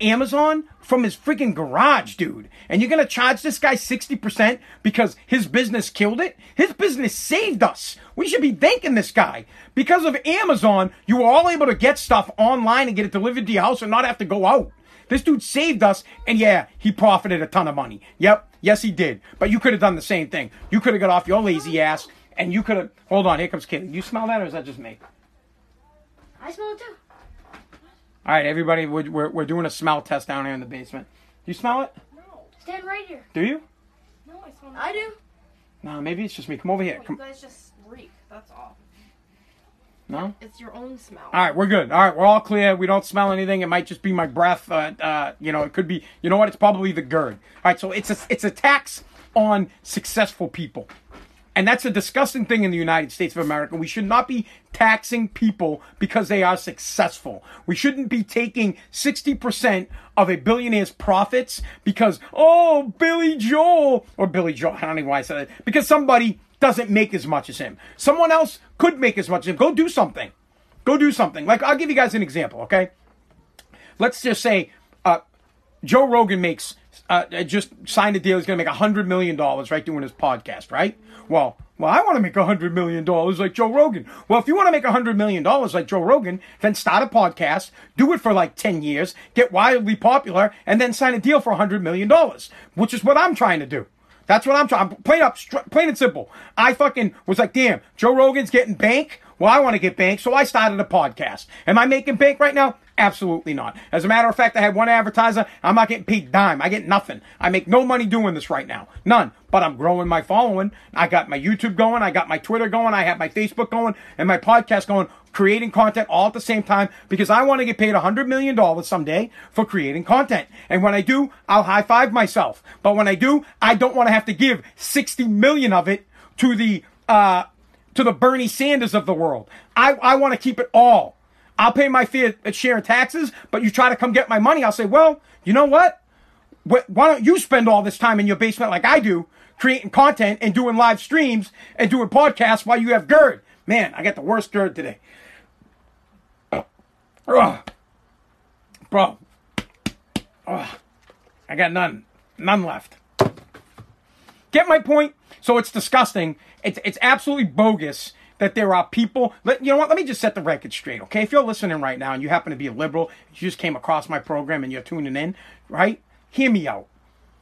Amazon from his freaking garage, dude. And you're going to charge this guy 60% because his business killed it? His business saved us. We should be thanking this guy. Because of Amazon, you were all able to get stuff online and get it delivered to your house and not have to go out. This dude saved us, and yeah, he profited a ton of money. Yep, yes he did. But you could have done the same thing. You could have got off your lazy ass, and you could have... Hold on, here comes Kaylee. You smell that, or is that just me? I smell it too. All right, everybody, we're doing a smell test down here in the basement. You smell it? No. Stand right here. Do you? No, I smell it. I do. No, maybe it's just me. Come over here. Come. You guys just reek. That's all. No? It's your own smell. All right, we're good. All right, we're all clear. We don't smell anything. It might just be my breath. You know, it could be, you know what? It's probably the GERD. All right, so it's a tax on successful people. And that's a disgusting thing in the United States of America. We should not be taxing people because they are successful. We shouldn't be taking 60% of a billionaire's profits because, oh, Billy Joel, I don't even know why I said that, because somebody doesn't make as much as him. Someone else could make as much as him. Go do something. Go do something. Like, I'll give you guys an example, okay? Let's just say Joe Rogan makes... just signed a deal. He's going to make $100 million, right, doing his podcast, right? Well, I want to make $100 million like Joe Rogan. Well, if you want to make $100 million like Joe Rogan, then start a podcast, do it for like 10 years, get wildly popular, and then sign a deal for $100 million, which is what I'm trying to do. That's what I'm trying. Plain and simple. I fucking was like, damn, Joe Rogan's getting bank. Well, I want to get bank, so I started a podcast. Am I making bank right now? Absolutely not. As a matter of fact, I had one advertiser. I'm not getting paid dime. I get nothing. I make no money doing this right now. None. But I'm growing my following. I got my YouTube going. I got my Twitter going. I have my Facebook going and my podcast going, creating content all at the same time because I want to get paid $100 million someday for creating content. And when I do, I'll high five myself. But when I do, I don't want to have to give $60 million of it to the Bernie Sanders of the world. I want to keep it all. I'll pay my share of taxes, but you try to come get my money. I'll say, well, you know what? Why don't you spend all this time in your basement like I do, creating content and doing live streams and doing podcasts while you have GERD? Man, I got the worst GERD today. Oh. Bro. Oh. I got none. None left. Get my point? So it's disgusting. It's absolutely bogus. That there are people, you know what, let me just set the record straight, okay? If you're listening right now and you happen to be a liberal, you just came across my program and you're tuning in, right? Hear me out.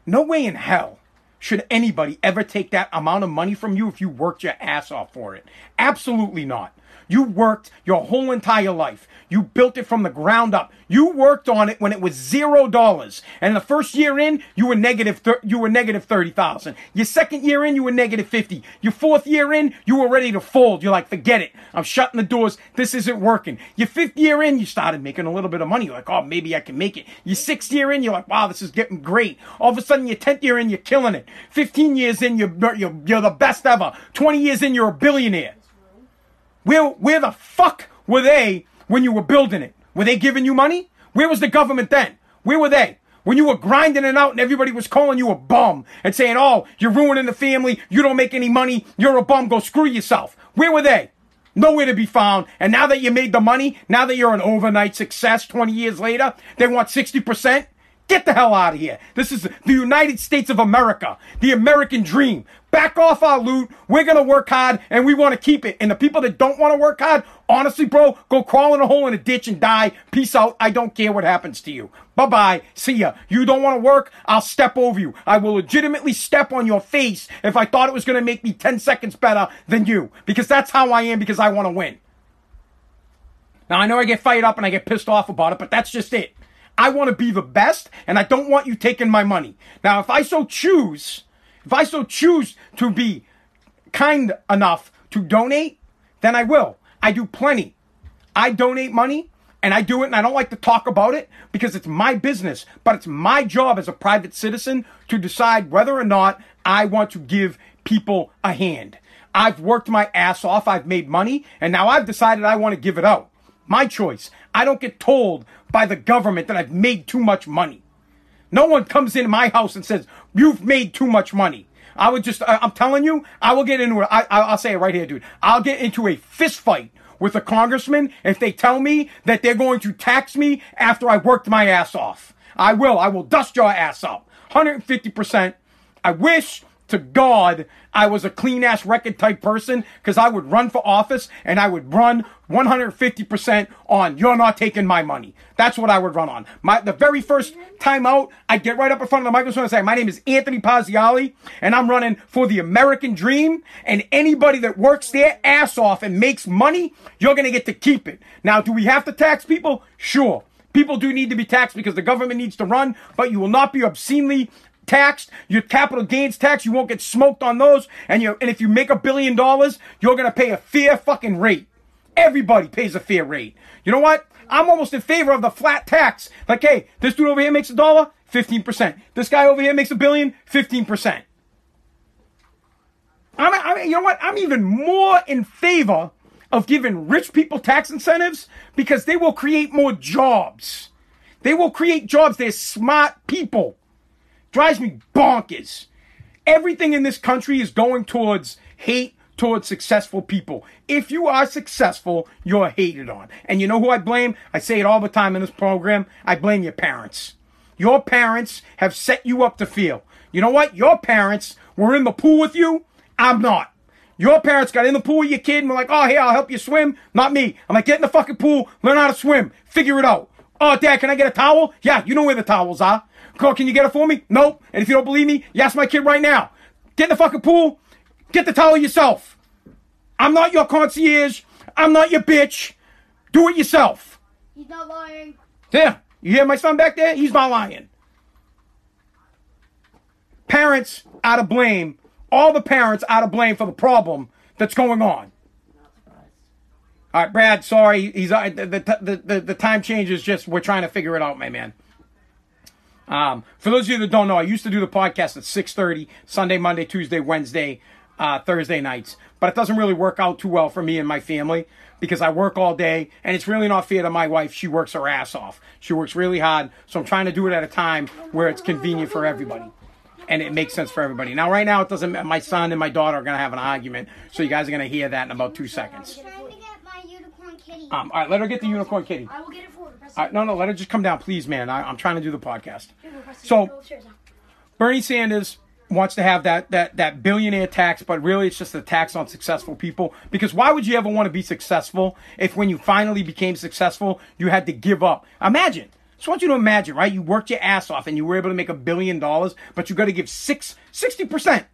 No way in hell should anybody ever take that amount of money from you if you worked your ass off for it. Absolutely not. You worked your whole entire life. You built it from the ground up. You worked on it when it was $0. And the first year in, you were negative $30,000. Your second year in, you were negative $50,000. Your fourth year in, you were ready to fold. You're like, forget it. I'm shutting the doors. This isn't working. Your fifth year in, you started making a little bit of money. You're like, oh, maybe I can make it. Your sixth year in, you're like, wow, this is getting great. All of a sudden, your 10th year in, you're killing it. 15 years in, you're the best ever. 20 years in, you're a billionaire. Where the fuck were they when you were building it? Were they giving you money? Where was the government then? Where were they? When you were grinding it out and everybody was calling you a bum and saying, oh, you're ruining the family, you don't make any money, you're a bum, go screw yourself. Where were they? Nowhere to be found. And now that you made the money, now that you're an overnight success 20 years later, they want 60%? Get the hell out of here. This is the United States of America, the American dream. Back off our loot. We're going to work hard, and we want to keep it. And the people that don't want to work hard, honestly, bro, go crawl in a hole in a ditch and die. Peace out. I don't care what happens to you. Bye-bye. See ya. You don't want to work? I'll step over you. I will legitimately step on your face if I thought it was going to make me 10 seconds better than you, because that's how I am, because I want to win. Now, I know I get fired up and I get pissed off about it, but that's just it. I want to be the best, and I don't want you taking my money. Now, if I so choose to be kind enough to donate, then I will. I do plenty. I donate money, and I do it, and I don't like to talk about it because it's my business, but it's my job as a private citizen to decide whether or not I want to give people a hand. I've worked my ass off. I've made money, and now I've decided I want to give it out. My choice. I don't get told by the government that I've made too much money. No one comes into my house and says, you've made too much money. I would just, I'm telling you, I will get into it. I'll say it right here, dude. I'll get into a fist fight with a congressman if they tell me that they're going to tax me after I worked my ass off. I will dust your ass up. 150%. I wish to God I was a clean-ass record type person, because I would run for office and I would run 150% on you're not taking my money. That's what I would run on. The very first time out, I'd get right up in front of the microphone and say, my name is Anthony Pazziali and I'm running for the American dream, and anybody that works their ass off and makes money, you're going to get to keep it. Now, do we have to tax people? Sure. People do need to be taxed because the government needs to run, but you will not be obscenely taxed. Your capital gains tax, you won't get smoked on those. And if you make $1 billion, you're going to pay a fair fucking rate. Everybody pays a fair rate. You know what? I'm almost in favor of the flat tax. Like, hey, this dude over here makes $1, 15%. This guy over here makes $1 billion, 15%. You know what? I'm even more in favor of giving rich people tax incentives, because they will create more jobs. They will create jobs. They're smart people. Drives me bonkers. Everything in this country is going towards hate towards successful people. If you are successful, you're hated on. And you know who I blame? I say it all the time in this program. I blame your parents. Your parents have set you up to fail. You know what? Your parents were in the pool with you. I'm not. Your parents got in the pool with your kid and were like, oh, here, I'll help you swim. Not me. I'm like, get in the fucking pool, learn how to swim, figure it out. Oh, Dad, can I get a towel? Yeah, you know where the towels are. Can you get it for me? Nope. And if you don't believe me, you ask my kid right now. Get in the fucking pool. Get the towel yourself. I'm not your concierge. I'm not your bitch. Do it yourself. He's not lying. There. You hear my son back there? He's not lying. Parents are to blame. All the parents are to blame for the problem that's going on. All right, Brad, sorry. The time change is just, we're trying to figure it out, my man. For those of you that don't know, I used to do the podcast at 6:30, Sunday, Monday, Tuesday, Wednesday, Thursday nights. But it doesn't really work out too well for me and my family, because I work all day, and it's really not fair to my wife. She works her ass off. She works really hard. So I'm trying to do it at a time where it's convenient for everybody and it makes sense for everybody. Now, right now, it doesn't. My son and my daughter are going to have an argument. So you guys are going to hear that in about 2 seconds. All right, let her get the unicorn kitty. I will get it for her. All right, no, let her just come down, please, man. I'm trying to do the podcast. So, Bernie Sanders wants to have that billionaire tax, but really it's just a tax on successful people. Because why would you ever want to be successful if when you finally became successful, you had to give up? Imagine. I just want you to imagine, right? You worked your ass off and you were able to make $1 billion, but you got to give 60%.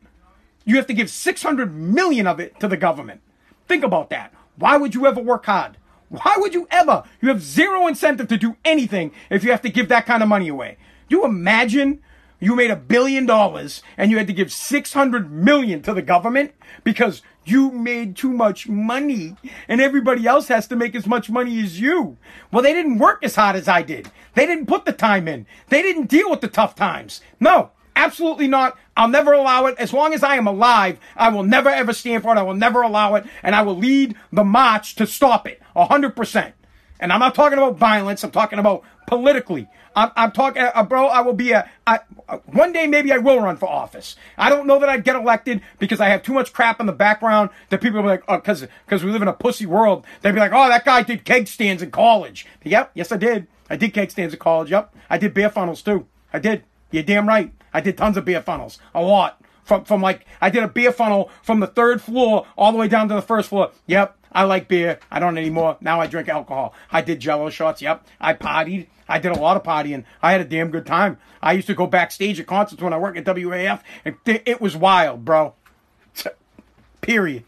You have to give $600 million of it to the government. Think about that. Why would you ever work hard? Why would you ever? You have zero incentive to do anything if you have to give that kind of money away. You imagine you made $1 billion and you had to give 600 million to the government because you made too much money and everybody else has to make as much money as you. Well, they didn't work as hard as I did. They didn't put the time in. They didn't deal with the tough times. No. Absolutely not. I'll never allow it. As long as I am alive, I will never, ever stand for it. I will never allow it. And I will lead the march to stop it. 100%. And I'm not talking about violence. I'm talking about politically. I'm talking, bro, I will be one day maybe I will run for office. I don't know that I'd get elected because I have too much crap in the background that people are like, oh, because we live in a pussy world. They'd be like, oh, that guy did keg stands in college. Yep. Yes, I did. I did keg stands in college. Yep. I did beer funnels too. I did. You're damn right. I did tons of beer funnels. A lot. I did a beer funnel from the 3rd floor all the way down to the 1st floor. Yep. I like beer. I don't anymore. Now I drink alcohol. I did jello shots. Yep. I partied. I did a lot of partying. I had a damn good time. I used to go backstage at concerts when I worked at WAF. And it was wild, bro. Period.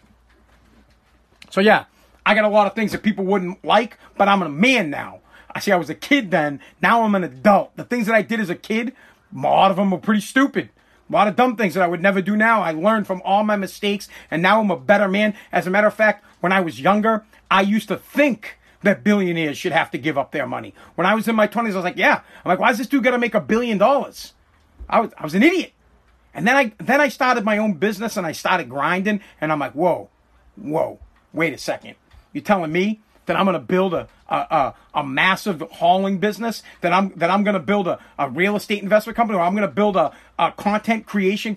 So yeah, I got a lot of things that people wouldn't like, but I'm a man now. I was a kid then. Now I'm an adult. The things that I did as a kid, a lot of them were pretty stupid. A lot of dumb things that I would never do now. I learned from all my mistakes, and now I'm a better man. As a matter of fact, when I was younger, I used to think that billionaires should have to give up their money. When I was in my 20s, I was like, yeah. I'm like, why is this dude gonna make $1 billion? I was an idiot. And then I started my own business, and I started grinding, and I'm like, whoa, wait a second. You're telling me that I'm going to build a massive hauling business, that I'm going to build a real estate investment company, or I'm going to build a content creation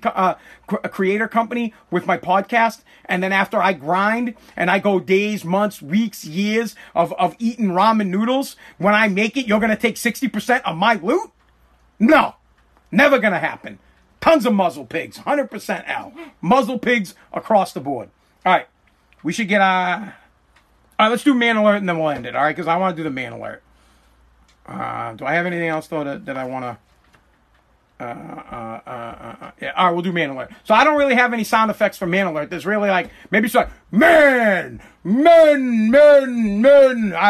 creator company with my podcast. And then after I grind and I go days, months, weeks, years of eating ramen noodles, when I make it, you're going to take 60% of my loot? No, never going to happen. Tons of muzzle pigs. 100% out. Muzzle pigs across the board. All right. We should get all right, let's do man alert and then we'll end it. All right, because I want to do the man alert. Do I have anything else, though, that I want to... yeah. All right, we'll do man alert. So I don't really have any sound effects for man alert. There's really like, maybe it's like, man. I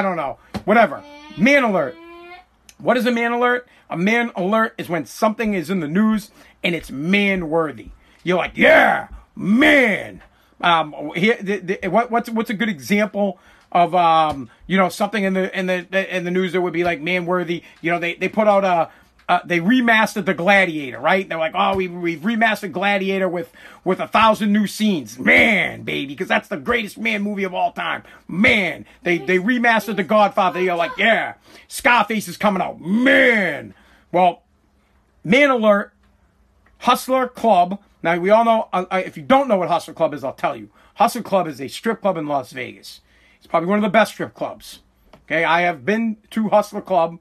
don't know. Whatever. Man alert. What is a man alert? A man alert is when something is in the news and it's man-worthy. You're like, yeah, man. What's a good example of something in the news that would be like man-worthy? You know, they put out they remastered the Gladiator, right? They're like, oh, we've remastered Gladiator with 1,000 new scenes. Man, baby, because that's the greatest man movie of all time. Man, they remastered the Godfather. You're like, yeah, Scarface is coming out. Man. Well, man alert, Hustler Club. Now, we all know, if you don't know what Hustler Club is, I'll tell you. Hustler Club is a strip club in Las Vegas. It's probably one of the best strip clubs. Okay, I have been to Hustler Club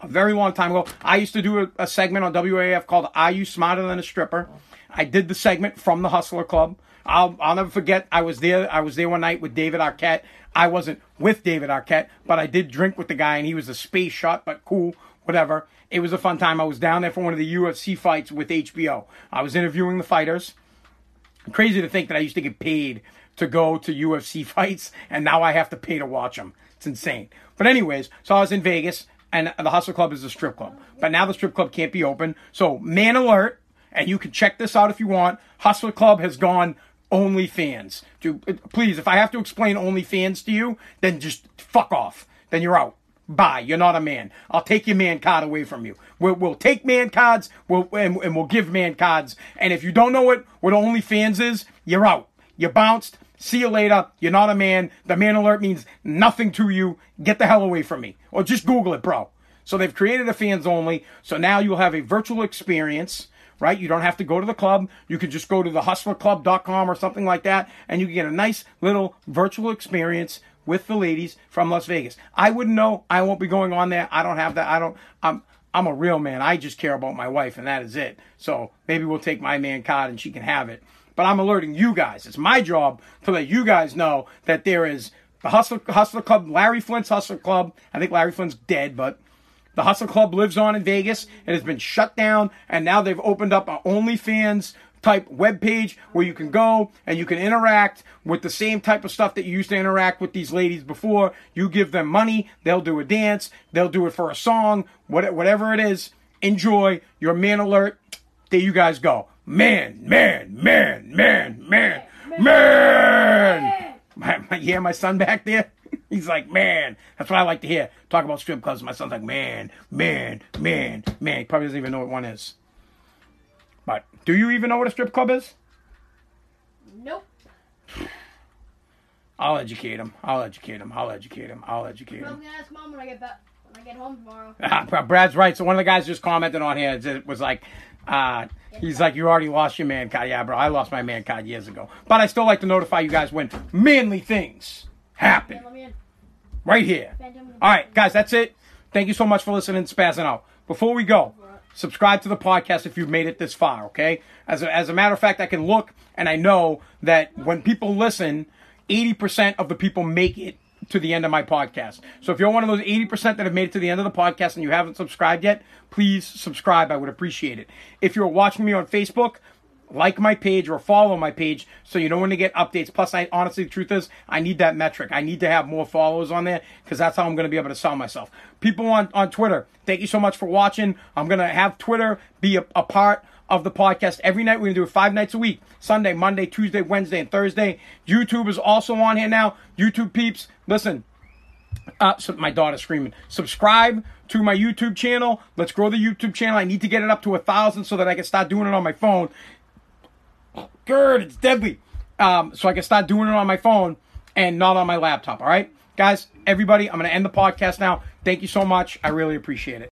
a very long time ago. I used to do a segment on WAF called Are You Smarter Than a Stripper? I did the segment from the Hustler Club. I'll never forget, I was there one night with David Arquette. I wasn't with David Arquette, but I did drink with the guy, and he was a space shot, but cool, whatever. It was a fun time. I was down there for one of the UFC fights with HBO. I was interviewing the fighters. Crazy to think that I used to get paid to go to UFC fights, and now I have to pay to watch them. It's insane. But anyways, so I was in Vegas, and the Hustler Club is a strip club. But now the strip club can't be open. So, man alert, and you can check this out if you want. Hustler Club has gone OnlyFans. Please, if I have to explain OnlyFans to you, then just fuck off. Then you're out. Bye. You're not a man. I'll take your man card away from you. We'll take man cards, and we'll give man cards. And if you don't know what OnlyFans is, you're out. You're bounced. See you later. You're not a man. The man alert means nothing to you. Get the hell away from me. Or just Google it, bro. So they've created a fans only. So now you'll have a virtual experience, right? You don't have to go to the club. You can just go to the hustlerclub.com or something like that. And you can get a nice little virtual experience with the ladies from Las Vegas. I wouldn't know. I won't be going on there. I don't have that. I'm a real man. I just care about my wife, and that is it. So maybe we'll take my man card and she can have it. But I'm alerting you guys. It's my job to let you guys know that there is the Hustler Club, Larry Flint's Hustler Club. I think Larry Flint's dead, but the Hustler Club lives on in Vegas. It has been shut down, and now they've opened up an OnlyFans type webpage where you can go and you can interact with the same type of stuff that you used to interact with these ladies before. You give them money, they'll do a dance, they'll do it for a song, whatever it is. Enjoy your man alert. There you guys go. Man. You hear my son back there? He's like, man. That's what I like to hear. Talk about strip clubs. My son's like, man. He probably doesn't even know what one is. But do you even know what a strip club is? Nope. I'll educate him. I'm going to ask mom when I get back. When I get home tomorrow. Brad's right. So one of the guys just commented on here. It was like, he's like, you already lost your man card. Yeah, bro, I lost my man card years ago. But I still like to notify you guys when manly things happen. Right here. All right, guys, that's it. Thank you so much for listening to Spazzing Out. Before we go, subscribe to the podcast if you've made it this far, okay? As a matter of fact, I can look, and I know that when people listen, 80% of the people make it to the end of my podcast. So if you're one of those 80% that have made it to the end of the podcast and you haven't subscribed yet, please subscribe. I would appreciate it. If you're watching me on Facebook, like my page or follow my page so you know when to get updates. Plus, honestly, the truth is, I need that metric. I need to have more followers on there because that's how I'm going to be able to sell myself. People on Twitter, thank you so much for watching. I'm going to have Twitter be a part of the podcast every night. We're going to do it 5 nights a week. Sunday, Monday, Tuesday, Wednesday, and Thursday. YouTube is also on here now. YouTube peeps, listen. So my daughter's screaming. Subscribe to my YouTube channel. Let's grow the YouTube channel. I need to get it up to 1,000 so that I can start doing it on my phone. God, it's deadly. So I can start doing it on my phone and not on my laptop, all right? Guys, everybody, I'm going to end the podcast now. Thank you so much. I really appreciate it.